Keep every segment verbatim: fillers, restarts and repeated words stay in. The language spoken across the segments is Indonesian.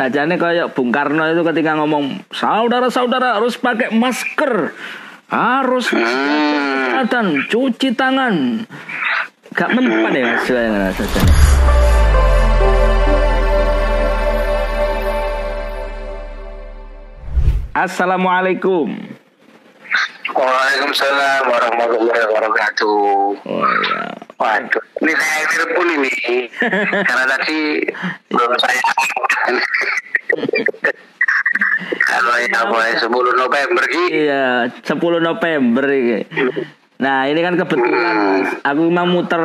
sajane kayak Bung Karno itu ketika ngomong saudara-saudara harus pakai masker, harus kesehatan, cuci tangan, gak mempan ya sajane. Assalamualaikum. Waalaikumsalam warahmatullahi wabarakatuh. Oh, ya. Waduh, ini saya telepon ini karena tadi belum saya. Kalau ya mulai sepuluh November ini. Iya, sepuluh November ini. Nah, ini kan kebetulan hmm. aku memang muter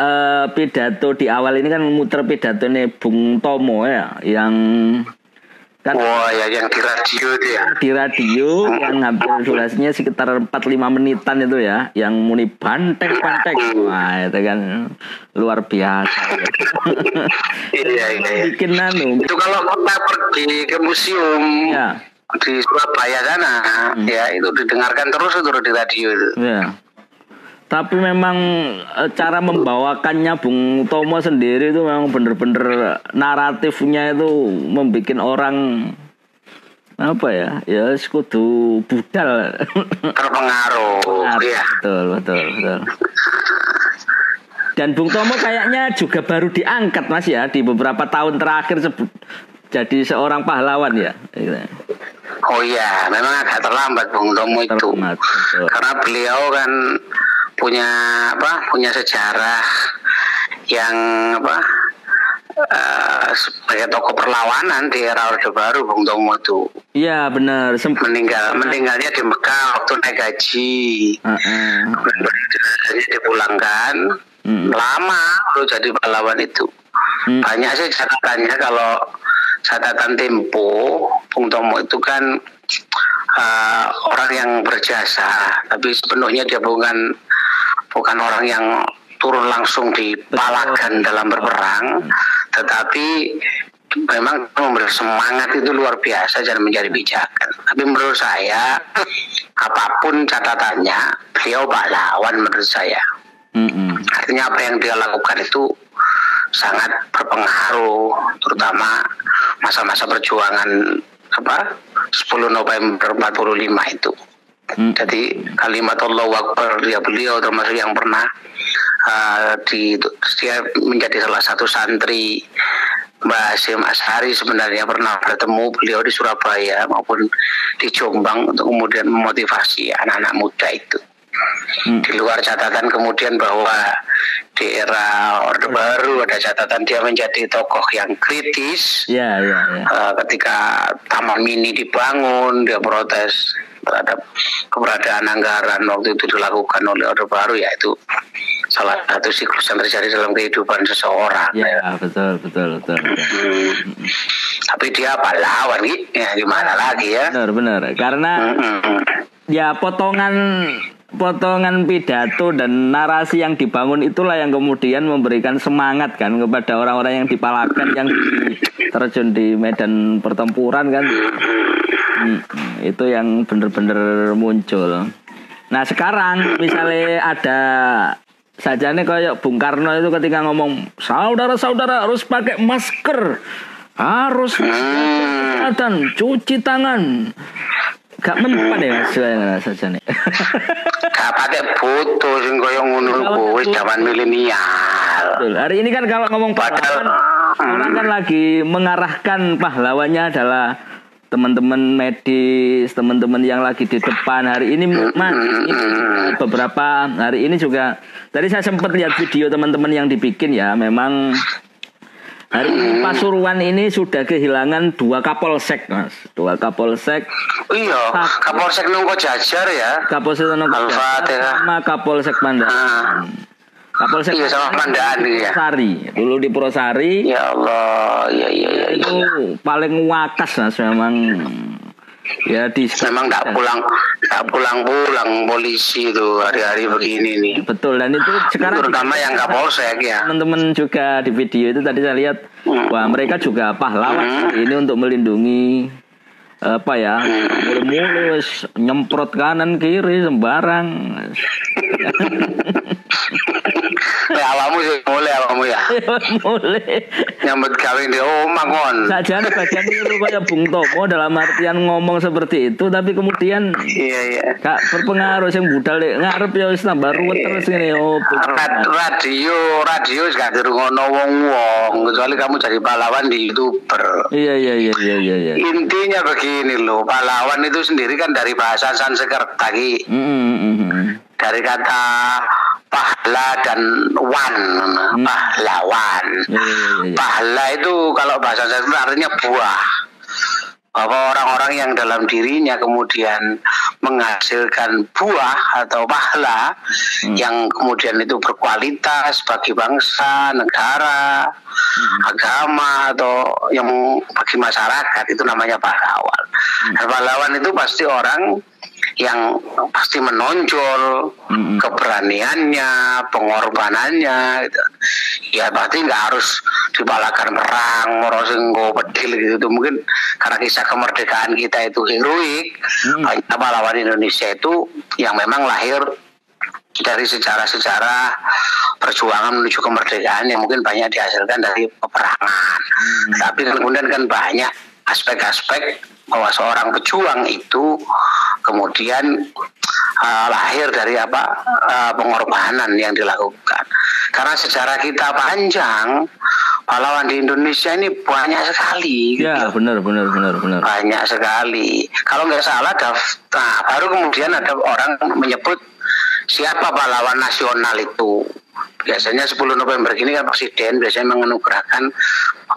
uh, pidato di awal ini kan muter pidato nih Bung Tomo ya yang kan, wah ya yang di radio itu ya. Di radio yang hampir durasinya sekitar empat lima menitan itu ya, yang muni bantek-bantek. Wah, itu kan luar biasa. Iya, iya. Bikin nanu. Itu kalau kita pergi ke museum ya. Di Surabaya sana, hmm. ya itu didengarkan terus itu di radio itu. Iya. Tapi memang cara membawakannya Bung Tomo sendiri itu memang bener-bener naratifnya itu membuat orang apa ya, ya sekutu budal terpengaruh. Iya. Betul, betul, betul. Dan Bung Tomo kayaknya juga baru diangkat Mas ya di beberapa tahun terakhir jadi seorang pahlawan ya. Oh iya, memang agak terlambat Bung Tomo itu. Terlambat, betul. Karena beliau kan punya apa punya sejarah yang apa uh, sebagai tokoh perlawanan di era Orde Baru Bung Tomo itu. Iya benar. Semp- meninggal meninggalnya di Mekah waktu naik haji. Jadi uh-uh. dipulangkan uh-uh. lama lalu jadi pahlawan itu. Uh-uh. Banyak sih catatannya kalau catatan Tempo Bung Tomo itu kan uh, orang yang berjasa tapi sepenuhnya dia bukan bukan orang yang turun langsung di palagan dalam berperang, tetapi memang memberi semangat itu luar biasa dan menjadi pijakan. Tapi menurut saya apapun catatannya beliau pahlawan menurut saya. Mm-hmm. Artinya apa yang dia lakukan itu sangat berpengaruh, terutama masa-masa perjuangan apa sepuluh November empat puluh lima itu. Hmm. Jadi kalimat Allahu Akbar dia beliau termasuk yang pernah uh, di, dia menjadi salah satu santri Mbah Asy'ari sebenarnya pernah bertemu beliau di Surabaya maupun di Jombang untuk kemudian memotivasi anak-anak muda itu. Hmm. Di luar catatan kemudian bahwa di era Orde Baru ada catatan dia menjadi tokoh yang kritis. Yeah, yeah, yeah. Uh, ketika Taman Mini dibangun dia protes terhadap keberadaan anggaran waktu itu dilakukan oleh Orde Baru, yaitu salah satu siklus yang terjadi dalam kehidupan seseorang. Ya, ya. betul betul betul. Hmm. Tapi dia pahlawan gitu, ya gimana lagi ya? Benar benar. Karena hmm. ya potongan potongan pidato dan narasi yang dibangun itulah yang kemudian memberikan semangat kan kepada orang-orang yang dipalakan yang terjun di medan pertempuran kan. Hmm, itu yang bener-bener muncul. Nah sekarang misalnya ada sajane kayak Bung Karno itu ketika ngomong saudara-saudara harus pakai masker, harus kesehatan, cuci tangan. Gak mempan ya sajane sajane. Gak pakai foto sing koyo ngono kuwi zaman milenial. Betul. Hari ini kan kalau ngomong pahlawan, orang kan lagi mengarahkan pahlawannya adalah teman-teman medis, teman-teman yang lagi di depan hari ini, Mas. Beberapa hari ini juga tadi saya sempat lihat video teman-teman yang dibikin ya, memang hari ini Pasuruan ini sudah kehilangan dua kapolsek, Mas. Dua kapolsek. Iya, kapolsek Nungko Jajar ya. Kapolsek Nungko Jajar sama kapolsek Pandaan. Kapolsek iya, sama Pandaan ya. Sari. Dulu di Purwosari. Ya Allah, ya ya ya. Itu ya, ya. Paling wakas Mas memang. Ya di memang enggak pulang, enggak pulang-pulang polisi itu hari-hari begini nih. Betul, dan itu sekarang terutama yang Kapolsek ya. Teman-teman juga di video itu tadi saya lihat hmm. wah mereka juga pahlawan hmm. ini untuk melindungi apa ya mulus-mulus nyemprot kanan kiri sembarang Ya awamu sih mulai awamu ya. Mulai. Nyambut gawe di omah kon. Sajane bagian niru kaya Bung Tomo dalam artian ngomong seperti itu tapi kemudian iya iya. Gak berpengaruh sing budal ngarep ya wis tambah ruwet terus ngene yo. Radio radio gak dirungono wong-wong kecuali kamu jadi pahlawan di YouTuber. Iya iya iya iya iya. Intinya begini loh, pahlawan itu sendiri kan dari bahasa Sanskerta ki. Mm, mm, mm. Dari kata pahla dan wan, hmm. pahlawan. Hmm. Pahla itu kalau bahasa Sanskerta artinya buah. Bahwa orang-orang yang dalam dirinya kemudian menghasilkan buah atau pahla hmm. yang kemudian itu berkualitas bagi bangsa, negara, hmm. agama atau yang bagi masyarakat itu namanya pahlawan. Hmm. Pahlawan itu pasti orang yang pasti menonjol mm-hmm. keberaniannya, pengorbanannya gitu. Ya berarti nggak harus dibalakan perang, ngorosenggo pedil gitu tuh. Mungkin karena kisah kemerdekaan kita itu heroik, mm-hmm. pahlawan Indonesia itu yang memang lahir dari sejarah-sejarah perjuangan menuju kemerdekaan yang mungkin banyak dihasilkan dari peperangan. Mm-hmm. Tapi kemudian kan banyak aspek-aspek bahwa seorang pejuang itu kemudian uh, lahir dari apa uh, pengorbanan yang dilakukan. Karena sejarah kita panjang, pahlawan di Indonesia ini banyak sekali. Ya, gitu. benar, benar, benar, benar. Banyak sekali. Kalau nggak salah, nah, baru kemudian ada orang menyebut siapa pahlawan nasional itu. Biasanya sepuluh November ini kan Presiden biasanya menganugerahkan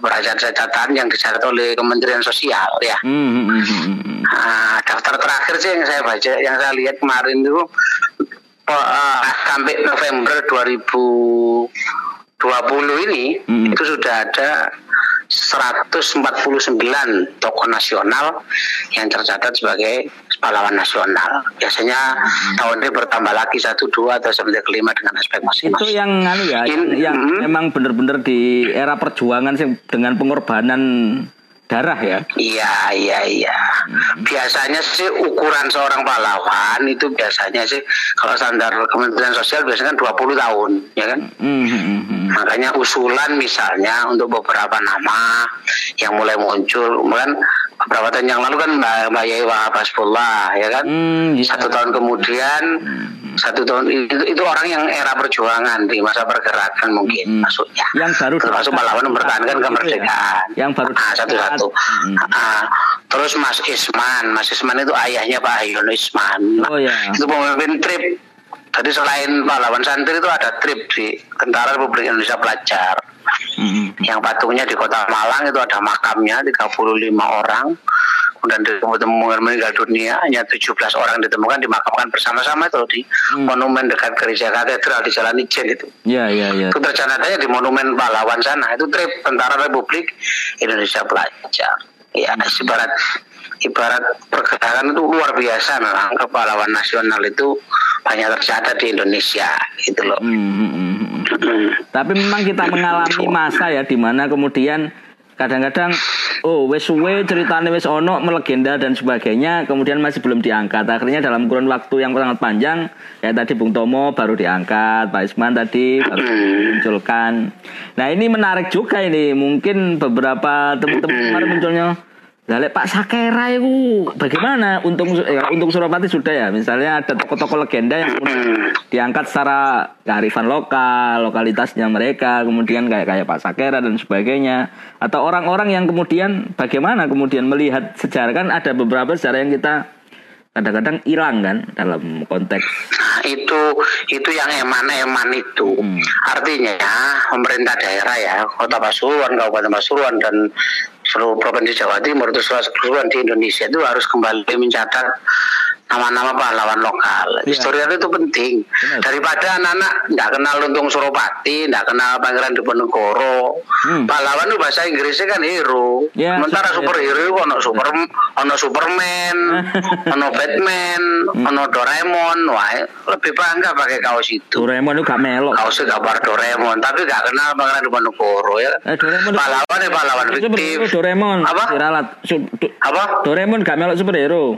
beberapa catatan yang dicatat oleh Kementerian Sosial ya. Mm-hmm. Nah, daftar terakhir sih yang saya baca, yang saya lihat kemarin itu uh, sampai November dua ribu dua puluh ini mm-hmm. itu sudah ada seratus empat puluh sembilan tokoh nasional yang tercatat sebagai pahlawan nasional. Biasanya hmm. tahun ini bertambah lagi satu, dua atau sampai kelima dengan aspek masing-masing. Itu yang anu ya, In, yang hmm. memang benar-benar di era perjuangan sih dengan pengorbanan darah ya. Iya, iya, iya. Hmm. Biasanya sih ukuran seorang pahlawan itu biasanya sih kalau standar Kementerian Sosial biasanya dua puluh tahun, ya kan? Hmm, hmm, hmm. Makanya usulan misalnya untuk beberapa nama yang mulai muncul, kan beberapa tahun yang lalu kan Mbak Yai Wahbasbullah, ya kan? Hmm, iya. Satu tahun kemudian, hmm. satu tahun itu, itu orang yang era perjuangan di masa pergerakan mungkin hmm. maksudnya. Yang baru termasuk pahlawan mempertahankan kemerdekaan. Ya? Yang baru nah, satu-satu. Hmm. Uh, terus Mas Isman, Mas Isman itu ayahnya Pak Hayono Isman. Oh, yeah. Itu pemimpin T R I P. Jadi selain pahlawan santri itu ada T R I P di Tentara Republik Indonesia Pelajar. Hmm. Yang patungnya di Kota Malang itu ada makamnya tiga puluh lima orang. Dan ditemukan meninggal dunia hanya tujuh belas orang ditemukan dimakamkan bersama-sama itu di hmm. monumen dekat gereja katedral di Jalan Ijen itu. Iya iya iya. Itu tercatatnya di monumen pahlawan sana itu T R I P Tentara Republik Indonesia Pelajar. Ya hmm. ibarat ibarat pergerakan itu luar biasa memang nah, pahlawan nasional itu banyak tercatat di Indonesia gitu loh. Hmm. Tapi memang kita mengalami masa ya di mana kemudian kadang-kadang oh wes suwe ceritanya wes ono melegenda dan sebagainya kemudian masih belum diangkat akhirnya dalam kurun waktu yang sangat panjang ya tadi Bung Tomo baru diangkat, Pak Isman tadi baru dimunculkan. Nah ini menarik juga ini mungkin beberapa teman-teman kemarin munculnya Lale Pak Sakera itu bagaimana Untung ya, Untung Suropati sudah ya misalnya ada tokoh-tokoh legenda yang diangkat secara kearifan lokal lokalitasnya mereka kemudian kayak kayak Pak Sakera dan sebagainya atau orang-orang yang kemudian bagaimana kemudian melihat sejarah kan ada beberapa sejarah yang kita kadang-kadang hilang kan dalam konteks nah, itu itu yang eman-eman itu hmm. artinya pemerintah daerah ya Kota Pasuruan, Kabupaten Pasuruan dan seluruh provinsi Jawa Timur itu seluruh di Indonesia itu harus kembali mencatat nama-nama pahlawan lokal. Ya. Historian itu penting. Benar. Daripada anak-anak nggak kenal Untung Suropati, nggak kenal Pangeran Diponegoro. Hmm. Pahlawan itu bahasa Inggrisnya kan hero. Ya, sementara superhero itu ono super, ono Superman, ono Batman, hmm. ono Doraemon. Wah, lebih bangga pakai kaos itu. Doraemon itu gak melok. Kaosnya gambar Doraemon, tapi nggak kenal Pangeran Diponegoro ya. Eh, pahlawan ya pahlawan fiktif. Doraemon. Apa? Diralat. Apa? Doraemon gak melok superhero.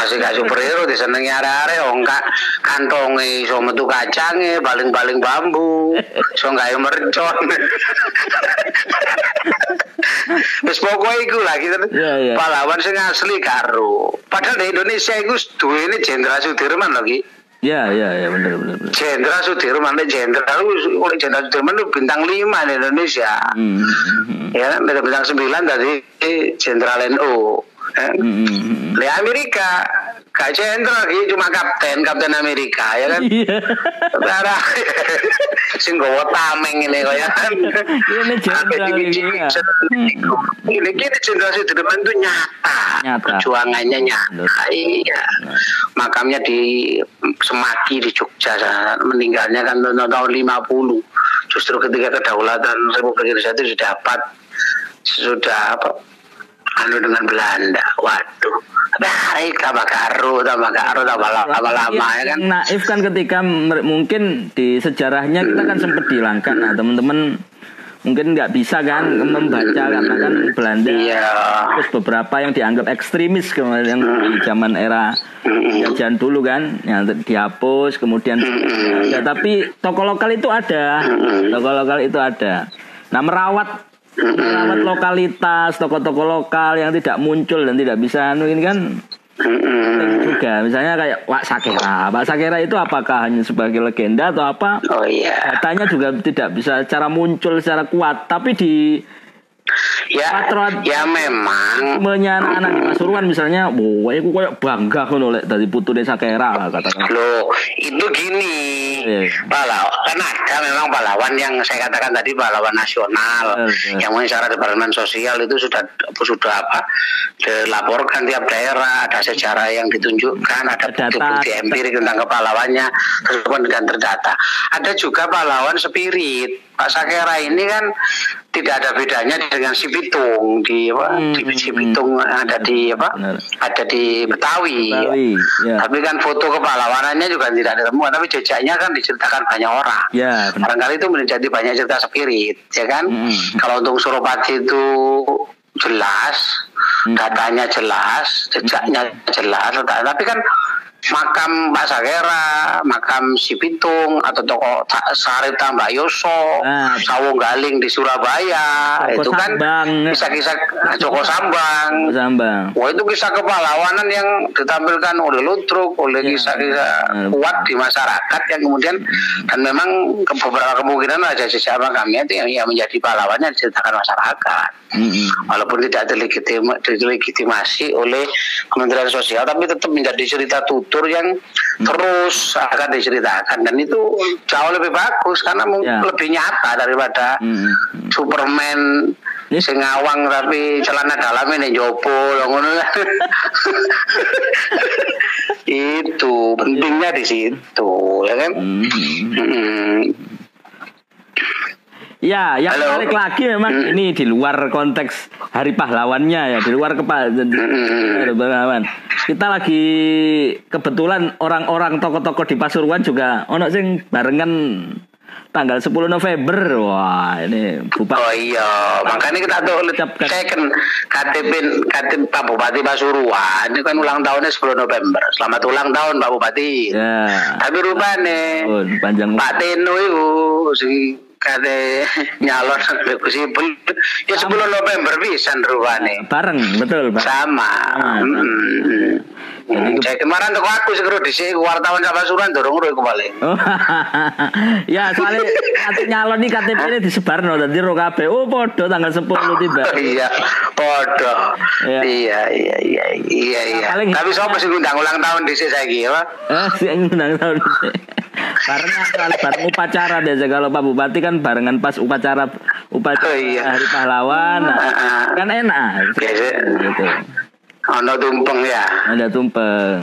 masih gak superhero disenengi are-are wong gak kantonge iso metu kacange, baling-baling bambu, iso gawe mercon. Wis pokoke iku lah gitu. Yeah, yeah. Pahlawan sing asli karo. Padahal di Indonesia iku duwene Jenderal Sudirman lho Ki. Ya, ya, ya, benar, benar, benar. Jenderal Sudirman, Jenderal, oleh Jenderal Sudirman itu bintang lima di Indonesia. Hmm, hmm. Ya, dari bintang sembilan dari Jenderal N U. Ya. Hmm, di Amerika, kayak jenderal, cuma kapten, kapten Amerika, ya kan? Iya. Darah, sing gowo tameng ini kok ya. Ini jenderal Amerika. Ini kita Jenderal Sudirman itu nyata, nyata. Perjuangannya nyata. Iya. Makamnya di Semaki di Jogja sana. Meninggalnya kan tahun lima puluh. Justru ketika kedaulatan Republik Indonesia itu sudah dapat sudah apa anu dengan Belanda. Waduh. Baik tambah karo, tambah karo, tambah lama-lama ya kan. Naif kan ketika mungkin di sejarahnya kita kan sempat dihilangkan. Nah, teman-teman mungkin nggak bisa kan membaca karena kan Belanda iya. Terus beberapa yang dianggap ekstremis kemudian di zaman era penjajahan dulu kan yang dihapus kemudian ya, tapi tokoh lokal itu ada tokoh lokal itu ada nah merawat merawat lokalitas tokoh-tokoh lokal yang tidak muncul dan tidak bisa nuin kan juga misalnya kayak Wak Sakera. Wak Sakera itu apakah hanya sebagai legenda atau apa? Oh iya. Katanya juga tidak bisa cara muncul secara kuat, tapi di ya patron ya memang menyana anak di Pasuruan misalnya, wah aku kayak bangga kan oleh dari putune Sakera katakan. Loh, itu gini. Yeah. Pahlawan karena ada memang pahlawan yang saya katakan tadi pahlawan nasional yeah, yeah. Yang secara departemen sosial itu sudah sudah apa? Dilaporkan tiap daerah ada sejarah yang ditunjukkan, ada bukti-bukti empirik tentang kepahlawannya, terus dan terdata. Ada juga pahlawan spirit. Pak Sakera ini kan tidak ada bedanya dengan Si Pitung di apa? Hmm, di Si Pitung ada di apa? Bener. Ada di Betawi. Betawi ya. Tapi kan foto kepahlawanannya juga tidak ditemukan, tapi jejaknya kan diceritakan banyak orang. Ya, barangkali itu menjadi banyak cerita spirit, ya kan? Hmm. Kalau Untung Suropati itu jelas, datanya jelas, jejaknya jelas, tapi kan makam Mbak Sakera, makam Si Pitung atau tokoh Sarita Mbak Yoso, nah, Sawo Galing di Surabaya, Joko itu kan kisah-kisah Joko Sambang. Sambang. Wah itu kisah kepahlawanan yang ditampilkan oleh Lutruk, oleh kisah-kisah ya, kuat di masyarakat yang kemudian dan memang ke beberapa kemungkinan ada sejak makamnya itu yang menjadi pahlawannya diceritakan masyarakat. Mm-hmm. Walaupun tidak dilegitimasi oleh Kementerian Sosial, tapi tetap menjadi cerita tutur yang mm-hmm. terus akan diceritakan dan itu jauh lebih bagus karena yeah. lebih nyata daripada mm-hmm. Superman yes. sing ngawang tapi celana dalamnya njopo ngono lah. Itu pentingnya di situ, ya kan? Mm-hmm. Mm-hmm. Ya, yang halo. Menarik lagi memang hmm. ini di luar konteks Hari Pahlawannya ya, di luar kepa hmm. pahlawan. Kita lagi kebetulan orang-orang tokoh-tokoh di Pasuruan juga ono sing barengan tanggal sepuluh November. Wah, ini Bupati. Oh iya, makanya kita tuh saya kan K T P K T P Pak Bupati Pasuruan itu kan ulang tahunnya sepuluh November. Selamat ulang tahun Pak Bupati. Ya. Tapi rupane oh, panjang Pak Teno itu sing kade nyalon sampai kesibul ya sebelum November bisa rupane bareng betul bareng. Sama ah, hmm. Jadi ke... kemarin tuh aku segera di sini wartawan sama suran dorong roy kembali oh, ya soalnya nyalon nih K T P ini disebar no tadi roh kabe oh podo tanggal sepuluh tiba oh, iya podo iya iya iya iya, iya, iya. Nah, paling... tapi soal masih ngundang ulang tahun di sini lagi ya oh, si ngundang tahun di sini karena bareng upacara deh kalau Pak Bupati kan barengan pas upacara upacara oh, iya. Hari Pahlawan nah, uh, kan enak gitu ada tumpeng ya ada tumpeng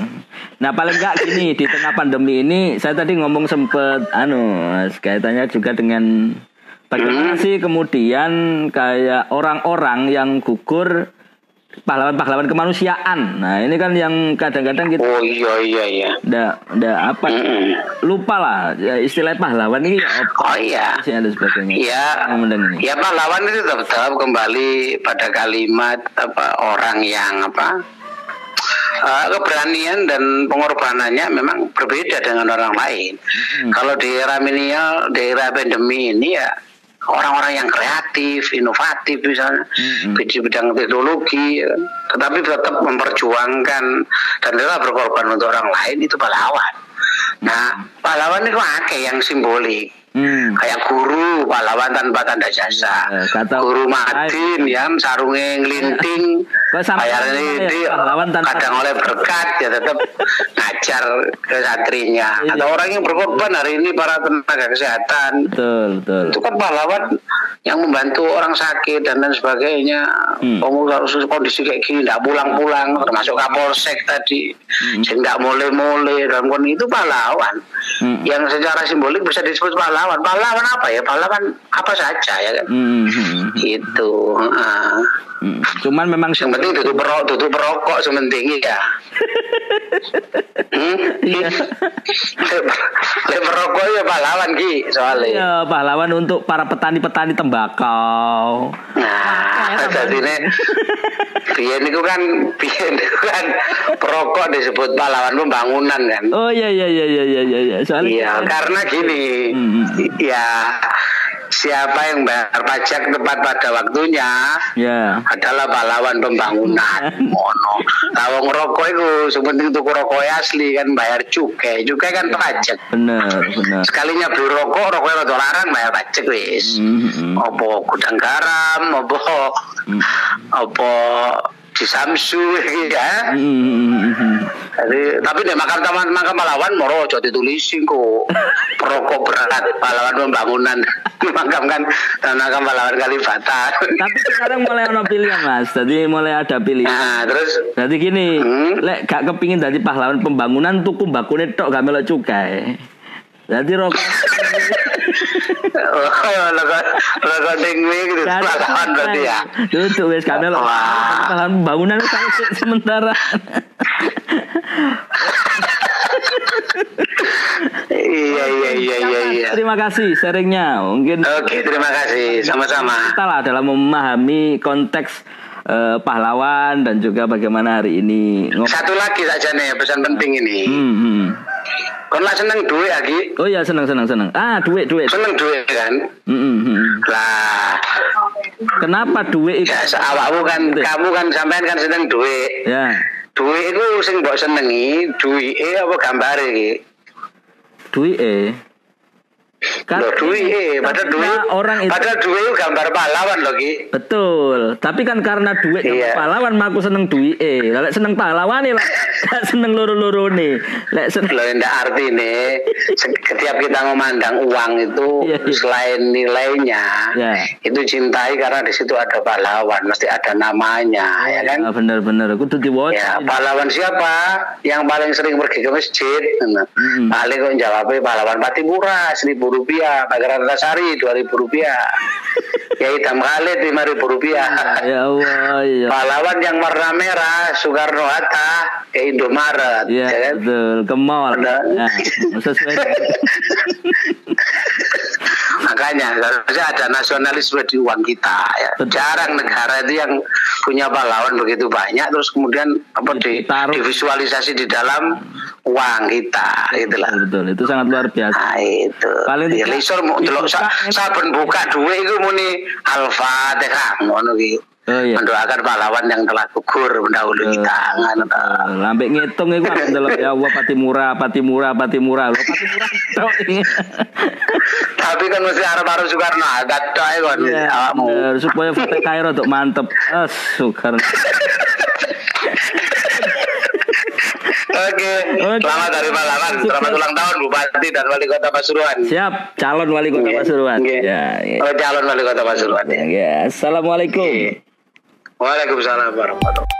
nah paling enggak gini di tengah pandemi ini saya tadi ngomong sempet anu kaitannya juga dengan bagaimana hmm. sih kemudian kayak orang-orang yang gugur pahlawan-pahlawan kemanusiaan. Nah, ini kan yang kadang-kadang kita oh iya iya iya. Da, da apa? Mm-hmm. Lupa lah istilah pahlawan ini apa? Oh iya. Ada sebagainya. Iya. Ya pahlawan itu tetap kembali pada kalimat apa orang yang apa? uh, keberanian dan pengorbanannya memang berbeda dengan orang lain. Mm-hmm. Kalau di era milenial, di era pandemi ini ya orang-orang yang kreatif, inovatif misalnya mm-hmm. di bidang teknologi, tetapi tetap memperjuangkan dan rela berkorban untuk orang lain, itu pahlawan. Nah, pahlawan itu pakai yang simbolik. Hmm. Kayak guru, pahlawan tanpa tanda jasa. Kata guru Madin, ya, sarungnya nglinting, bayarnya ini kadang oleh berkat, ya tetap ngajar ke santrinya. Atau orang yang berkorban hari ini para tenaga kesehatan, betul, betul. Itu kan pahlawan yang membantu orang sakit dan lain sebagainya. Hmm. Kondisi kayak gini, tidak pulang-pulang, termasuk Kapolsek tadi, hmm. yang tidak mole-mole, dalam kondisi itu pahlawan. Hmm. Yang secara simbolik bisa disebut pahlawan. Pahlawan apa ya? Pahlawan apa saja ya kan? Hmm. Itu. Uh. Hmm. Cuman memang yang penting tutup perokok, tutup perokok sementing ya. hmm? Iya. Le perokok ya pahlawan Ki soalnya. Iya, pahlawan untuk para petani-petani tembakau. Nah, jadine biyen niku kan biyen kan perokok disebut pahlawan pembangunan kan. Oh iya iya iya iya iya iya. Soalnya iya, karena gini. Hmm. Ya, siapa yang bayar pajak tepat pada waktunya yeah. adalah pahlawan pembangunan. Mono. Kalau ngerokok itu sebenarnya tuku rokok asli kan bayar cukai, cukai kan pajak. Benar, benar. Sekalinya beli rokok, rokoknya rada larang bayar pajak wis. Mm-hmm. Opo gudang garam, opo mm-hmm. opo di Samsu ya. Mm-hmm. Jadi, tapi nek makam taman makam pahlawan moro aja ditulisi kok. Perokok berat pahlawan pembangunan. Makam kan makam pahlawan Kalibata. Tapi sekarang mulai ono pilihan Mas. Jadi mulai ada pilihan. Nah, terus jadi gini, hmm? Lek gak kepingin dadi pahlawan pembangunan tuku mbakune tok gak melok cukai. Jadi rokok rokok dingwi gitu pahlawan berarti ya. Tutup wis gak melok pahlawan pembangunan sementara. Iya iya iya iya. Terima kasih sharingnya. Mungkin Oke, terima kasih. Sama-sama. Kita lah dalam memahami konteks uh, pahlawan dan juga bagaimana hari ini. Ngom- Satu lagi saja nih pesan penting ini. Hmm. hmm. Kon lah seneng duit lagi. Oh iya seneng seneng seneng. Ah duit duit. Seneng duit kan. Hmm, hmm. Lah. Kenapa duit itu? Ya, awakmu kan, kamu kan sampean kan seneng duit. Ya. Duit itu sing mbok senengi, duite apa gambare iki? Duite. Kan lho duite, padahal duit orang itu padahal duit gambar pahlawan lho Ki. Betul. Tapi kan karena duit iya. pahlawan mah aku seneng duite. Lek seneng pahlawane lek seneng loro-lorone. Lek seneng lho ndak artine setiap kita memandang uang itu iya, iya. selain nilainya yeah. itu cintai karena di situ ada pahlawan, mesti ada namanya yeah, ya kan. Bener-bener kudu diwaca. Ya, pahlawan siapa yang paling sering pergi ke masjid? Nah, mm-hmm. paling kok jawabnya pahlawan Patimura seribu rupiah, Pangeran Diponegoro dua ribu rupiah. Kiai Idam Khalid lima ribu rupiah. Ya Allah, ya. Pahlawan yang warna merah Soekarno-Hatta ke Indomaret, ya, ya kan? Betul, ke mall. Nah, sesuai. Makanya harusnya ada nasionalisme di uang kita ya. Jarang negara itu yang punya pahlawan begitu banyak terus kemudian apa di, divisualisasi di dalam uang kita gitulah. Betul, itu sangat luar biasa. Nah, itu. Paling lisur delok saben buka duit iku muni Al-Fatihah ngono iki. Oh, iya. Mendoakan pahlawan yang telah gugur mendahului kita. Uh, Lambe ngitung iku ndelok ya Allah Patimura, Patimura, Patimura. Lho Patimura tok. Tapi kan mesti arep-arep Soekarno-Hatta tok e kon awakmu. Supaya foto kairo tok mantep. Eh Soekarno. Oke, okay. Selamat hari pahlawan, selamat ulang tahun Bupati dan Wali Kota Pasuruan. Siap, calon Wali Kota okay. Pasuruan. Okay. Ya, ya. Oh, calon Wali Kota Pasuruan. Ya, ya. Assalamualaikum. Okay. Waalaikumsalam warahmatullahi wabarakatuh.